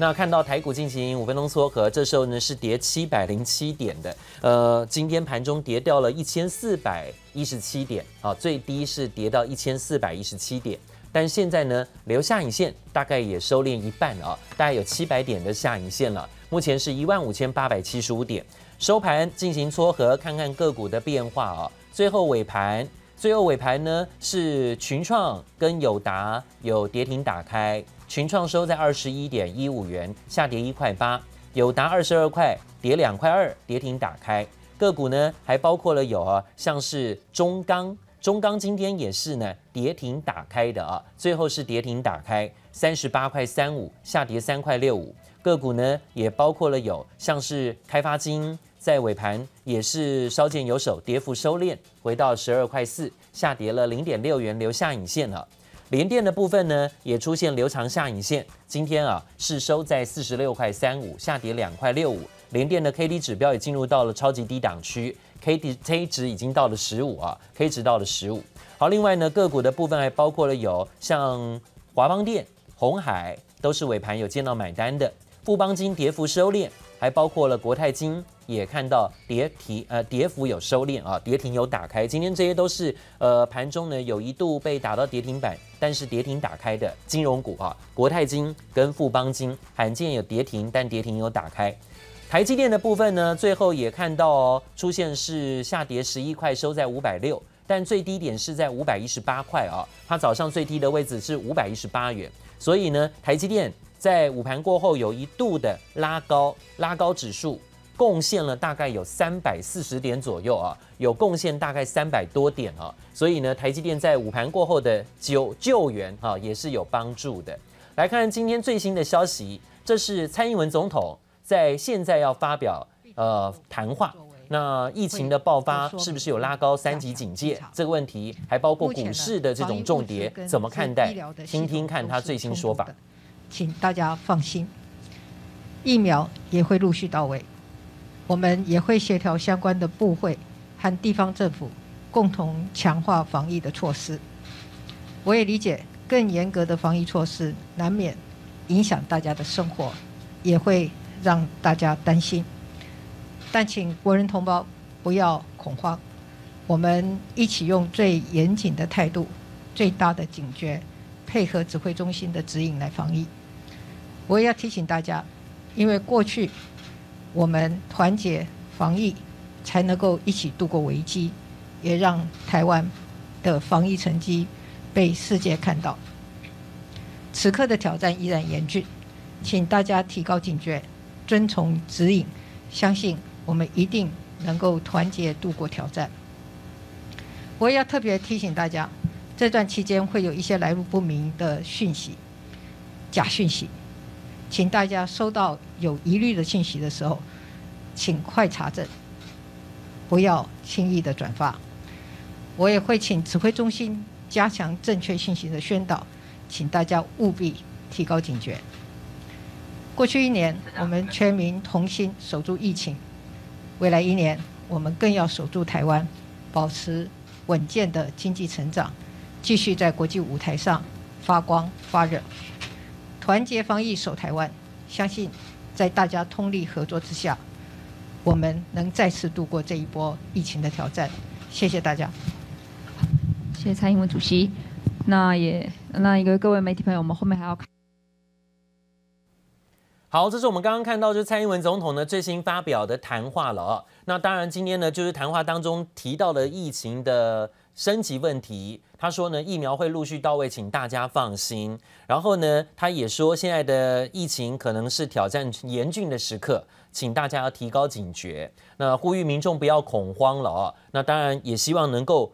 那看到台股进行5分钟缩合，这时候呢是跌707点的，今天盘中跌掉了1417点啊，最低是跌到1417点。 但现在呢，留下影线大概也收敛一半啊，大概有700点的下影线了。目前是15875点，收盘进行撮合，看看个股的变化啊。最后尾盘呢是群创跟友达有跌停打开，群创收在21.15元，下跌1块8；友达22块，跌2块2，跌停打开。个股呢还包括了有啊，像是中钢。 中钢今天也是呢，跌停打开的啊，最后是跌停打开38.35，下跌3.65。个股呢也包括了有像是开发金，在尾盘也是稍见有手，跌幅收敛，回到12.4，下跌了0.6元，留下影线啊。联电的部分呢也出现留长下影线，今天啊是收在46.35，下跌2.65。联电的 K D 指标也进入到了超级低档区。 K 值已经到了15啊 ，K 值到了15。好，另外呢，个股的部分还包括了有像华邦电、鸿海，都是尾盘有见到买单的。富邦金跌幅收敛，还包括了国泰金，也看到跌幅有收敛啊，跌停有打开。今天这些都是盘中呢有一度被打到跌停板，但是跌停打开的金融股啊，国泰金跟富邦金罕见有跌停，但跌停有打开。 台积电的部分呢，最后也看到哦，出现是下跌11块，收在560，但最低点是在518块啊、哦，它早上最低的位置是518元，所以呢，台积电在午盘过后有一度的拉高指数，贡献了大概有340点左右啊、哦，有贡献大概300多点啊、哦，所以呢，台积电在午盘过后的救援啊、哦，也是有帮助的。来看今天最新的消息，这是蔡英文总统。 在现在要发表谈话，那疫情的爆发是不是有拉高3级警戒这个问题，还包括股市的这种重跌，怎么看待？听听看他最新说法。请大家放心，疫苗也会陆续到位，我们也会协调相关的部会和地方政府，共同强化防疫的措施。我也理解，更严格的防疫措施难免影响大家的生活，也会。 让大家担心，但请国人同胞不要恐慌，我们一起用最严谨的态度、最大的警觉，配合指挥中心的指引来防疫。我也要提醒大家，因为过去我们团结防疫，才能够一起度过危机，也让台湾的防疫成绩被世界看到。此刻的挑战依然严峻，请大家提高警觉。 遵从指引，相信我们一定能够团结度过挑战。我也要特别提醒大家，这段期间会有一些来路不明的讯息、假讯息，请大家收到有疑虑的讯息的时候，请快查证，不要轻易的转发。我也会请指挥中心加强正确信息的宣导，请大家务必提高警觉。 过去1年，我们全民同心守住疫情；未来1年，我们更要守住台湾，保持稳健的经济成长，继续在国际舞台上发光发热。团结防疫，守台湾，相信在大家通力合作之下，我们能再次度过这一波疫情的挑战。谢谢大家，谢谢蔡英文主席。那各位媒体朋友，我们后面还要看。 好，这是我们刚刚看到，就是蔡英文总统呢最新发表的谈话了啊。那当然，今天呢就是谈话当中提到了疫情的升级问题。他说呢，疫苗会陆续到位，请大家放心。然后呢，他也说现在的疫情可能是挑战严峻的时刻，请大家要提高警觉。那呼吁民众不要恐慌了啊。那当然也希望能够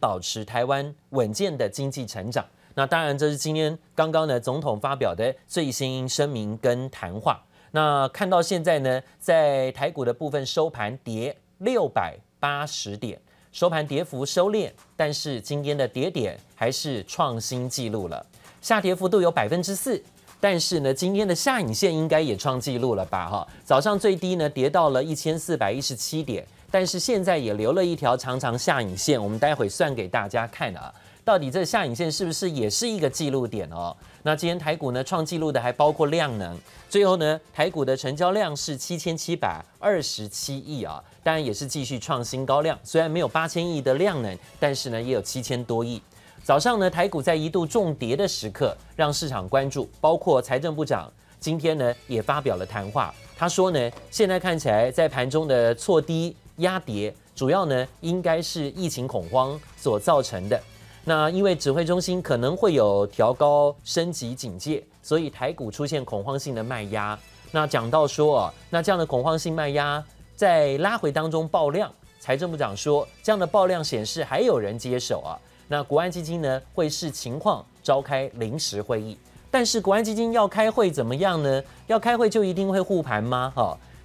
保持台湾稳健的经济成长。 那当然，这是今天刚刚呢总统发表的最新声明跟谈话。那看到现在呢，在台股的部分收盘跌680点，收盘跌幅收敛，但是今天的跌点还是创新纪录了，下跌幅度有4%。 但是呢，今天的下影线应该也创纪录了吧？哈，早上最低呢跌到了1417点，但是现在也留了一条长长下影线，我们待会算给大家看啊。到底这下影线是不是也是一个记录点哦？那今天台股呢创纪录的还包括量能，最后呢台股的成交量是7727亿啊，当然也是继续创新高量，虽然没有8000亿的量能，但是呢也有7000多亿。 早上呢，台股在一度重跌的时刻，让市场关注，包括财政部长今天呢也发表了谈话。他说呢，现在看起来在盘中的错低压跌，主要呢应该是疫情恐慌所造成的。那因为指挥中心可能会有调高升级警戒，所以台股出现恐慌性的卖压。那讲到说啊，那这样的恐慌性卖压在拉回当中爆量，财政部长说这样的爆量显示还有人接手啊。 那国安基金呢会视情况召开临时会议，但是国安基金要开会怎么样呢？要开会就一定会护盘吗？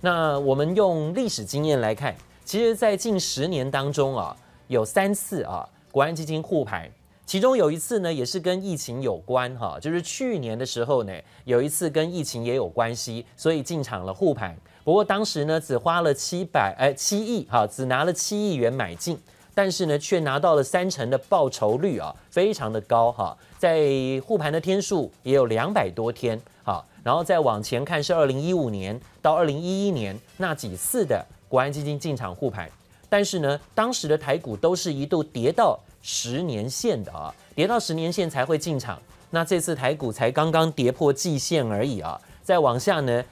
那我们用历史经验来看，其实，在近10年当中啊，有3次啊国安基金护盘，其中有一次呢也是跟疫情有关就是去年的时候呢有一次跟疫情也有关系，所以进场了护盘。不过当时呢只花了7亿只拿了7亿元买进。 但是呢，却拿到了30%的报酬率啊，非常的高哈。在护盘的天数也有200多天啊，然后再往前看是2015年到2011年那几次的国安基金进场护盘，但是呢，当时的台股都是一度跌到10年线的啊，跌到10年线才会进场。那这次台股才刚刚跌破季线而已啊。 再往下呢，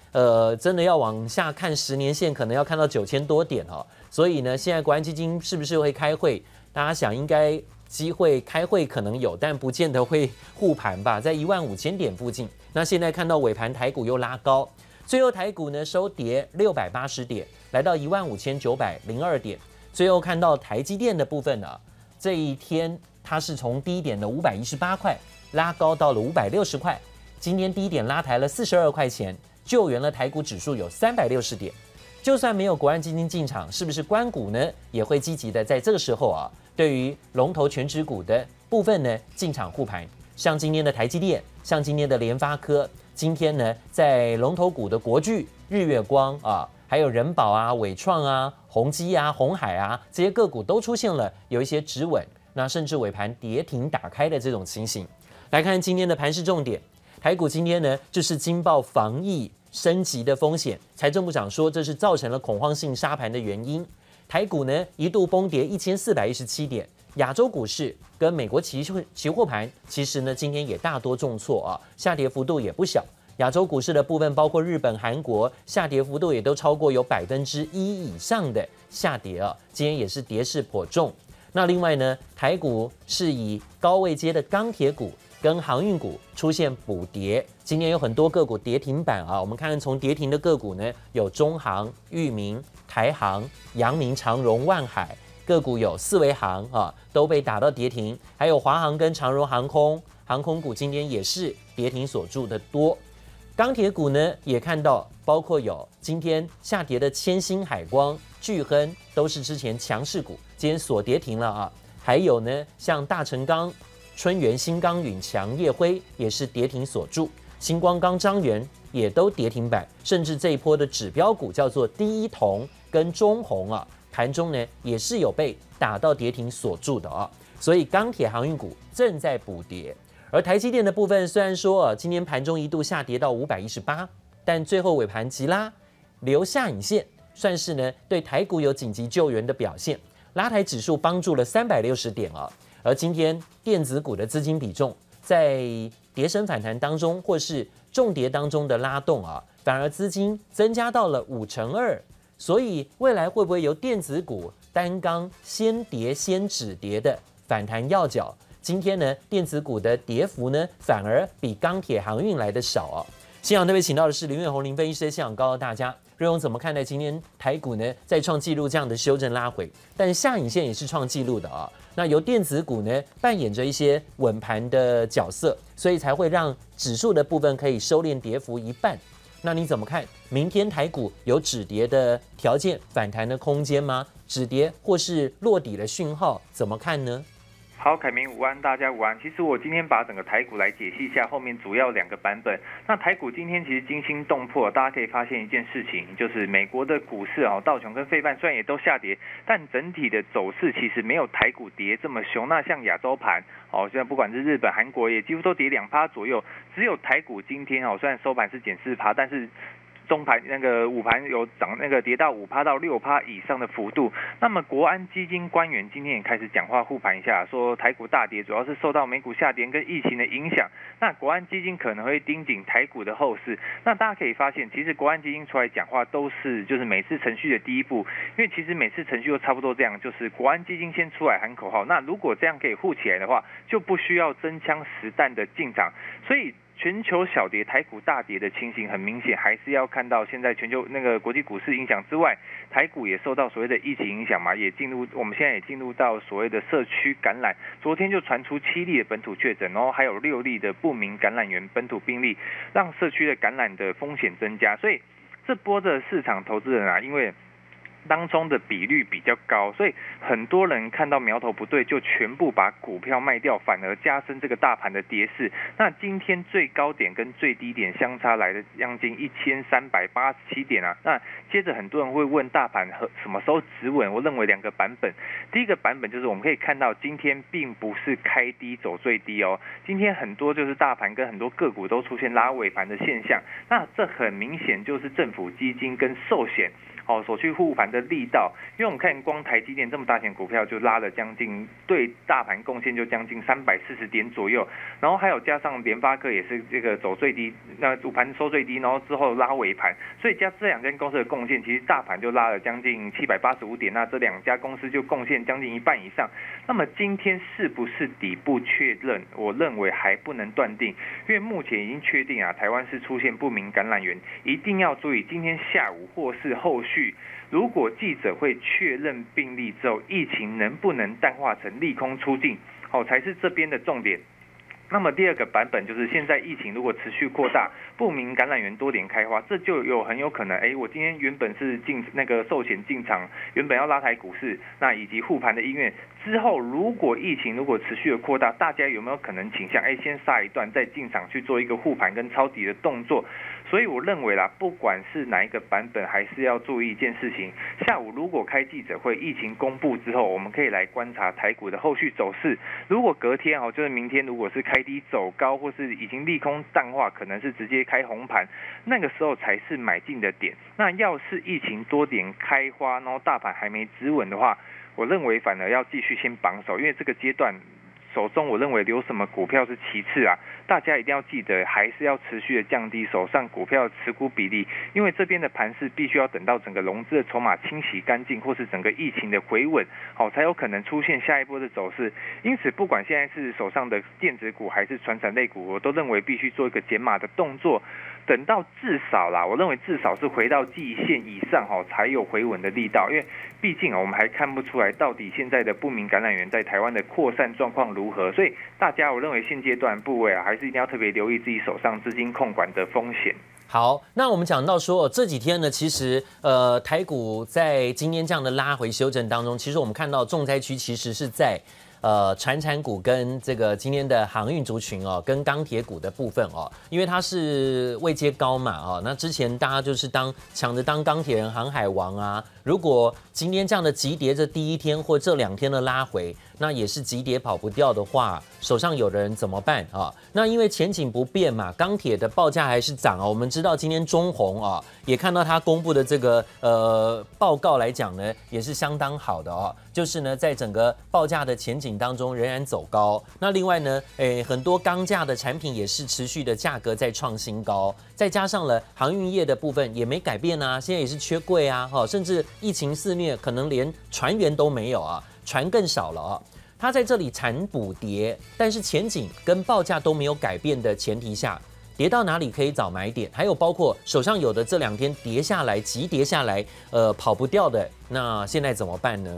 真的要往下看10年线，可能要看到9000多点哦。所以呢，现在国安基金是不是会开会？大家想，应该机会开会可能有，但不见得会护盘吧，在15000点附近。那现在看到尾盘台股又拉高，最后台股呢收跌680点，来到15902点。最后看到台积电的部分呢，这一天它是从低点的518块拉高到了560块。 今天低点拉抬了42块钱，救援了台股指数有360点。就算没有国安基金进场，是不是官股呢也会积极的在这个时候啊，对于龙头全指股的部分呢进场护盘？像今天的台积电，像今天的联发科，今天呢在龙头股的国巨、日月光啊，还有仁宝啊、伟创啊、宏基啊、鸿海啊这些个股都出现了有一些止稳，那甚至尾盘跌停打开的这种情形。来看今天的盘势重点。 台股今天呢，就是惊爆防疫升级的风险。财政部长说，这是造成了恐慌性杀盘的原因。台股呢一度崩跌1417点。亚洲股市跟美国期货盘，其实呢今天也大多重挫啊，下跌幅度也不小。亚洲股市的部分，包括日本、韩国，下跌幅度也都超过有1%以上的下跌啊。今天也是跌势颇重。那另外呢，台股是以高位阶的钢铁股。 跟航运股出现补跌，今天有很多个股跌停板啊。我们看看从跌停的个股呢，有中航、裕民、台航、阳明、长荣、万海个股，有四维航啊，都被打到跌停。还有华航跟长荣航空，航空股今天也是跌停所助的多。钢铁股呢，也看到包括有今天下跌的千星、海光、巨亨，都是之前强势股，今天所跌停了啊。还有呢，像大成钢。 春元、新钢、允强、业辉也是跌停所助，星光钢、彰源也都跌停板，甚至这一波的指标股叫做第一铜跟中红啊，盘中呢也是有被打到跌停所助的啊，所以钢铁航运股正在补跌，而台积电的部分虽然说啊，今天盘中一度下跌到518，但最后尾盘急拉留下影线，算是呢对台股有紧急救援的表现，拉抬指数帮助了360点啊。 而今天电子股的资金比重在跌升反弹当中，或是重跌当中的拉动啊，反而资金增加到了52%，所以未来会不会由电子股单刚先跌先止跌的反弹要角？今天呢，电子股的跌幅呢，反而比钢铁航运来的少啊。现场特别请到的是林月鸿林分析师，现场告诉大家。 瑞鸿怎么看待今天台股呢？再创纪录这样的修正拉回，但下影线也是创纪录的啊。那由电子股呢扮演着一些稳盘的角色，所以才会让指数的部分可以收敛跌幅1半。那你怎么看？明天台股有止跌的条件、反弹的空间吗？止跌或是落底的讯号怎么看呢？好，凯明午安，大家午安。其实我今天把整个台股来解析一下，后面主要两个版本。那台股今天其实惊心动魄，大家可以发现一件事情，就是美国的股市道琼跟费半虽然也都下跌，但整体的走势其实没有台股跌这么凶。那像亚洲盘现在不管是日本、韩国也几乎都跌 2% 左右，只有台股今天虽然收盘是减 4%， 但是中盘那个午盘有涨，那个跌到 5% 到 6% 以上的幅度。那么国安基金官员今天也开始讲话护盘一下，说台股大跌主要是受到美股下跌跟疫情的影响。那国安基金可能会盯紧台股的后市。那大家可以发现，其实国安基金出来讲话都是就是每次程序的第一步，因为其实每次程序都差不多这样，就是国安基金先出来喊口号。那如果这样可以护起来的话，就不需要真枪实弹的进场。所以全球小跌、台股大跌的情形很明显，还是要看到现在全球那个国际股市影响之外，台股也受到所谓的疫情影响嘛，我们现在也进入到所谓的社区感染。昨天就传出7例的本土确诊，然后还有6例的不明感染源本土病例，让社区的感染的风险增加。所以这波的市场投资人因为当中的比率比较高，所以很多人看到苗头不对就全部把股票卖掉，反而加深这个大盘的跌势。那今天最高点跟最低点相差来的将近1387点啊。那接着很多人会问大盘什么时候止稳，我认为两个版本。第一个版本就是我们可以看到今天并不是开低走最低今天很多就是大盘跟很多个股都出现拉尾盘的现象，那这很明显就是政府基金跟寿险所去护盘的力道。因为我们看光台积电这么大型股票就拉了将近，对大盘贡献就将近340点左右，然后还有加上联发科也是这个走最低，那午盘收最低，然后之后拉尾盘，所以加这两间公司的贡献，其实大盘就拉了将近785点，那这两家公司就贡献将近一半以上。那么今天是不是底部确认？我认为还不能断定，因为目前已经确定台湾是出现不明感染源，一定要注意今天下午或是后续。如果记者会确认病例之后，疫情能不能淡化成利空出尽，才是这边的重点。那么第二个版本就是现在疫情如果持续扩大，不明感染源多点开花，这就很有可能我今天原本是进那个寿险进场，原本要拉抬股市，那以及护盘的意愿，之后如果疫情如果持续的扩大，大家有没有可能倾向先杀一段再进场去做一个护盘跟抄底的动作？所以我认为不管是哪一个版本，还是要注意一件事情，下午如果开记者会，疫情公布之后，我们可以来观察台股的后续走势。如果隔天就是明天，如果是开低走高或是已经利空淡化，可能是直接开红盘，那个时候才是买进的点。那要是疫情多点开花，然后大盘还没止稳的话，我认为反而要继续先绑手，因为这个阶段手中我认为留什么股票是其次啊，大家一定要记得还是要持续的降低手上股票的持股比例，因为这边的盘势必须要等到整个融资的筹码清洗干净，或是整个疫情的回稳，才有可能出现下一波的走势。因此不管现在是手上的电子股还是传产类股，我都认为必须做一个减码的动作，等到至少我认为至少是回到季线以上才有回稳的力道，因为毕竟我们还看不出来到底现在的不明感染源在台湾的扩散状况如何？所以大家，我认为现阶段部位还是一定要特别留意自己手上资金控管的风险。好，那我们讲到说这几天呢，其实台股在今天这样的拉回修正当中，其实我们看到重灾区其实是在传产股跟这个今天的航运族群跟钢铁股的部分因为它是位阶高嘛那之前大家就是抢着当钢铁人、航海王啊。如果今天这样的急跌，这第一天或这2天的拉回，那也是急跌跑不掉的话，手上有的人怎么办啊？那因为前景不变嘛，钢铁的报价还是涨我们知道今天中红也看到它公布的这个报告来讲呢，也是相当好的就是呢，在整个报价的前景当中仍然走高。那另外呢，很多钢价的产品也是持续的价格在创新高，再加上了航运业的部分也没改变啊，现在也是缺柜啊，甚至疫情肆虐，可能连船员都没有啊，船更少了啊。它在这里惨补跌，但是前景跟报价都没有改变的前提下，跌到哪里可以找买点？还有包括手上有的这2天跌下来、急跌下来，跑不掉的，那现在怎么办呢？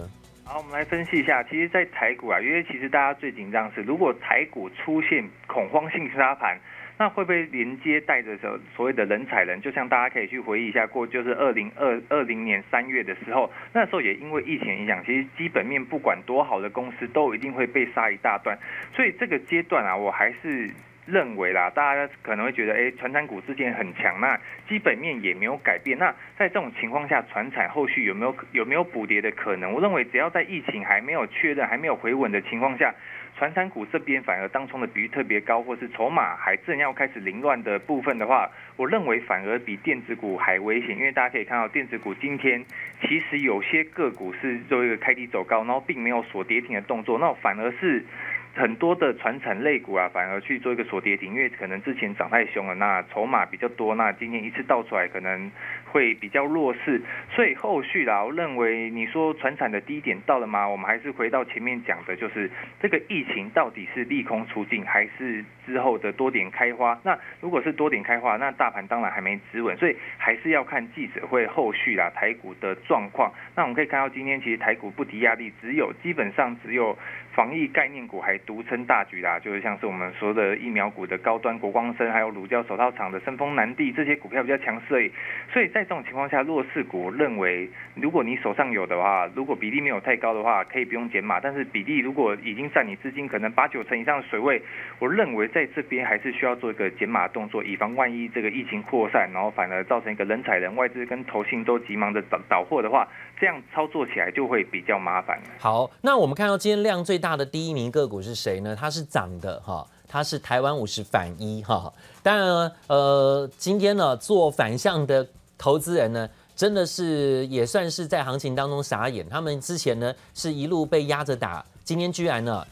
好，我们来分析一下。其实，在台股因为其实大家最紧张是，如果台股出现恐慌性杀盘，那会不会连接带着所谓的人踩人？就像大家可以去回忆一下过，就是2020年3月的时候，那时候也因为疫情影响，其实基本面不管多好的公司都一定会被杀一大段。所以这个阶段啊，我还是认为啦，大家可能会觉得，传产股之前很强，那基本面也没有改变，那在这种情况下，传产后续有没有补跌的可能？我认为只要在疫情还没有确认、还没有回稳的情况下，传产股这边反而当冲的比率特别高，或是筹码还正要开始凌乱的部分的话，我认为反而比电子股还危险，因为大家可以看到电子股今天其实有些个股是做一个开低走高，然后并没有锁跌停的动作，那反而是很多的传产类股啊，反而去做一个锁跌停，因为可能之前涨太凶了，那筹码比较多，那今天一次倒出来可能会比较弱势，所以后续啦，我认为你说传产的低点到了吗？我们还是回到前面讲的，就是这个疫情到底是利空出尽，还是之后的多点开花？那如果是多点开花，那大盘当然还没止稳，所以还是要看记者会后续啦，台股的状况。那我们可以看到今天其实台股不敌压力，基本上只有防疫概念股还独撑大局啦，就是像是我们说的疫苗股的高端国光生，还有乳胶手套厂的深丰南地，这些股票比较强势而已。所以在这种情况下，弱势股我认为如果你手上有的话，如果比例没有太高的话，可以不用减码，但是比例如果已经占你资金可能8-9成以上的水位，我认为在这边还是需要做一个减码动作，以防万一这个疫情扩散，然后反而造成一个人踩人，外资跟投信都急忙的倒货的话，这样操作起来就会比较麻烦。好，那我们看到今天量最大的第一名个股是谁呢？它是涨的哈，它是台湾50-1哈。当然呢，今天呢做反向的投资人呢，真的是也算是在行情当中傻眼。他们之前呢是一路被压着打，今天居然呢，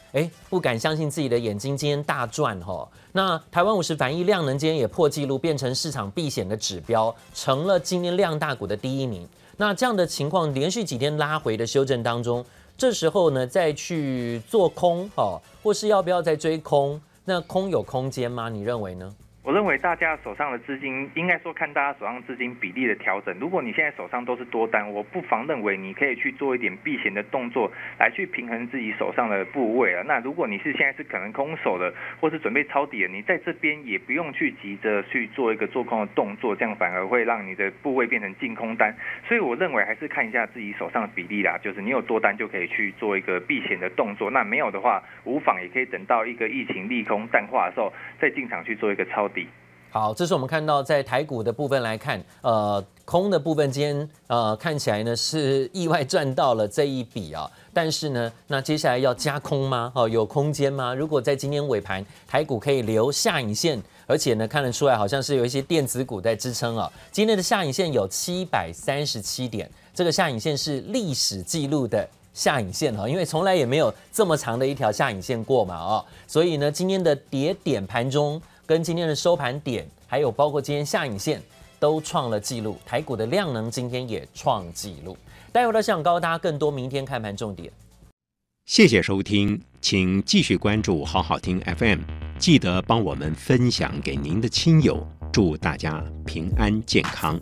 不敢相信自己的眼睛，今天大赚哈。那台湾50-1量能今天也破纪录，变成市场避险的指标，成了今天量大股的第一名。那这样的情况连续几天拉回的修正当中，这时候呢再去做空或是要不要再追空？那空有空间吗？你认为呢？我认为大家手上的资金，应该说看大家手上资金比例的调整。如果你现在手上都是多单，我不妨认为你可以去做一点避险的动作，来去平衡自己手上的部位啊。那如果你是现在是可能空手的，或是准备抄底的，你在这边也不用去急着去做一个做空的动作，这样反而会让你的部位变成净空单。所以我认为还是看一下自己手上的比例啦，就是你有多单就可以去做一个避险的动作，那没有的话，无妨也可以等到一个疫情利空淡化的时候，再进场去做一个抄底。好，这是我们看到在台股的部分来看，空的部分今天看起来呢是意外赚到了这一笔啊，但是呢，那接下来要加空吗？有空间吗？如果在今天尾盘台股可以留下影线，而且呢看得出来好像是有一些电子股在支撑啊，今天的下影线有737点，这个下影线是历史记录的下影线，因为从来也没有这么长的一条下影线过嘛，所以呢今天的跌点盘中，跟今天的收盘点，还有包括今天下影线，都创了纪录。台股的量能今天也创纪录。待会到香港告诉大家更多明天看盘重点。谢谢收听，请继续关注好好听 FM， 记得帮我们分享给您的亲友，祝大家平安健康。